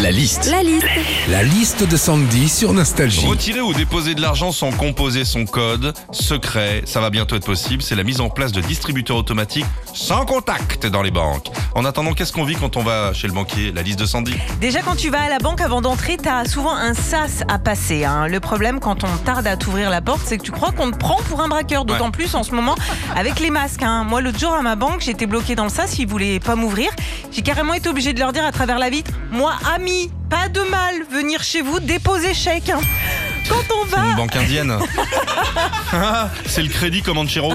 La liste de Sandy sur Nostalgie. Retirer ou déposer de l'argent sans composer son code secret, ça va bientôt être possible. C'est la mise en place de distributeurs automatiques sans contact dans les banques. En attendant, qu'est-ce qu'on vit quand on va chez le banquier? La liste de Sandy. Déjà, quand tu vas à la banque avant d'entrer, t'as souvent un sas à passer. Le problème, quand on tarde à t'ouvrir la porte, c'est que tu crois qu'on te prend pour un braqueur. D'autant plus en ce moment avec les masques. Moi, l'autre jour à ma banque, j'étais bloquée dans le sas, ils voulaient pas m'ouvrir. J'ai carrément été obligée de leur dire à travers la vitre: moi, ami, pas de mal, venir chez vous déposer chèque. Quand on va... C'est une banque indienne. C'est le crédit Comanchero.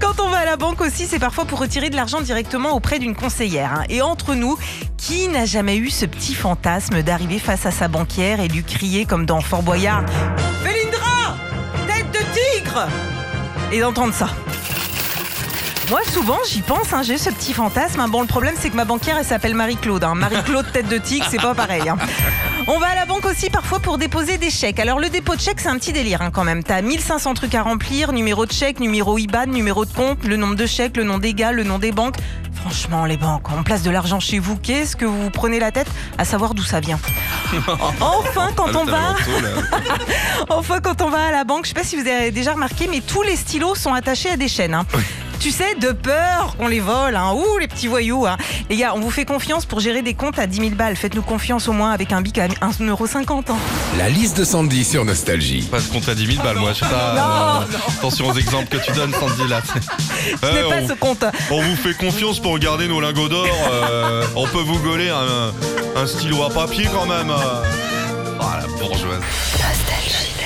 Quand on va à la banque aussi, c'est parfois pour retirer de l'argent directement auprès d'une conseillère. Et entre nous, qui n'a jamais eu ce petit fantasme d'arriver face à sa banquière et lui crier comme dans Fort Boyard: Vélindra, tête de tigre! Et d'entendre ça. Moi, souvent, j'y pense, j'ai ce petit fantasme. Bon, le problème, c'est que ma banquière, elle s'appelle Marie-Claude. Marie-Claude tête de tigre, c'est pas pareil. On va à la banque aussi parfois pour déposer des chèques. Alors, le dépôt de chèque, c'est un petit délire quand même. T'as 1500 trucs à remplir, numéro de chèque, numéro IBAN, numéro de compte, le nombre de chèques, le nom des gars, le nom des banques. Franchement, les banques, on place de l'argent chez vous. Qu'est-ce que vous prenez la tête à savoir d'où ça vient? Enfin, quand on va à la banque, je sais pas si vous avez déjà remarqué, mais tous les stylos sont attachés à des chaînes. Oui. Tu sais, de peur qu'on les vole. Ouh, les petits voyous. Les gars, on vous fait confiance pour gérer des comptes à 10 000 balles. Faites-nous confiance au moins avec un bic à 1,50 €. La liste de Sandy sur Nostalgie. Pas de compte à 10 000 balles, moi. Je sais pas. Attention aux exemples que tu donnes, Sandy, là. Je n'ai pas ce compte. On vous fait confiance pour garder nos lingots d'or. On peut vous gauler un stylo à papier quand même. Oh, la bourgeoise. Nostalgie.